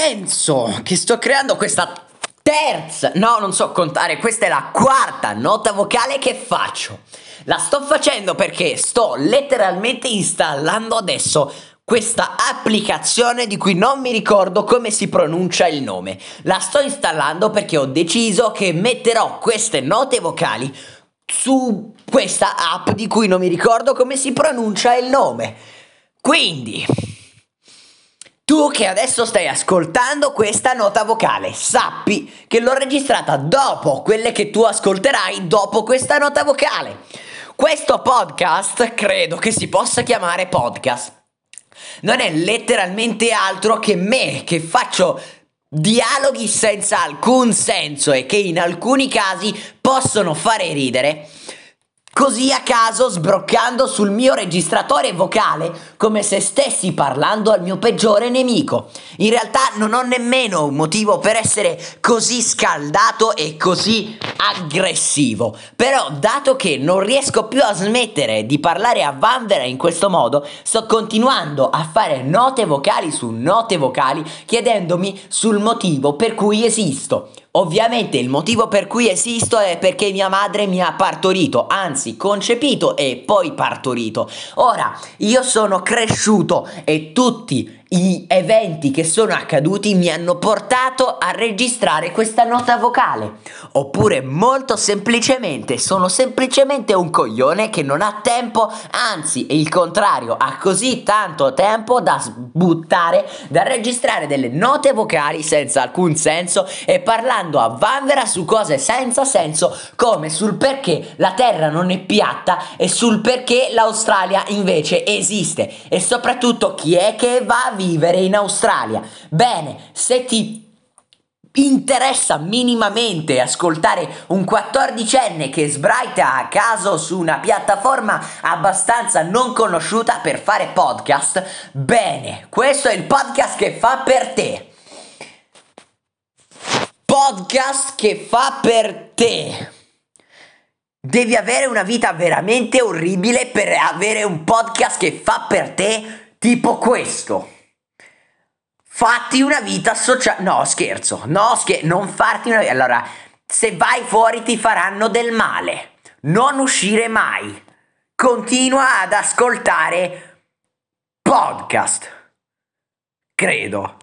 penso che sto creando questa terza, no, non so contare, questa è la quarta nota vocale che faccio. La sto facendo perché sto letteralmente installando adesso questa applicazione di cui non mi ricordo come si pronuncia il nome. La sto installando perché ho deciso che metterò queste note vocali su questa app di cui non mi ricordo come si pronuncia il nome. Quindi, tu che adesso stai ascoltando questa nota vocale, sappi che l'ho registrata dopo quelle che tu ascolterai dopo questa nota vocale. Questo podcast credo che si possa chiamare podcast. Non è letteralmente altro che me che faccio dialoghi senza alcun senso e che in alcuni casi possono fare ridere, così a caso, sbroccando sul mio registratore vocale come se stessi parlando al mio peggiore nemico. In realtà non ho nemmeno un motivo per essere così scaldato e così aggressivo, però dato che non riesco più a smettere di parlare a vanvera in questo modo, sto continuando a fare note vocali su note vocali chiedendomi sul motivo per cui esisto. Ovviamente il motivo per cui esisto è perché mia madre mi ha partorito, anzi concepito e poi partorito. Ora, io sono cresciuto e tutti gli eventi che sono accaduti mi hanno portato a registrare questa nota vocale. Oppure molto semplicemente sono semplicemente un coglione che non ha tempo, anzi il contrario, ha così tanto tempo da sbuttare, da registrare delle note vocali senza alcun senso e parlando a vanvera su cose senza senso, come sul perché la terra non è piatta e sul perché l'Australia invece esiste e soprattutto chi è che va a vivere in Australia. Bene, se ti interessa minimamente ascoltare un 14enne che sbraita a caso su una piattaforma abbastanza non conosciuta per fare podcast, bene, questo è il podcast che fa per te. Podcast che fa per te. Devi avere una vita veramente orribile per avere un podcast che fa per te. Tipo questo, fatti una vita sociale, non farti una vita, allora, se vai fuori ti faranno del male, non uscire mai, continua ad ascoltare podcast, credo.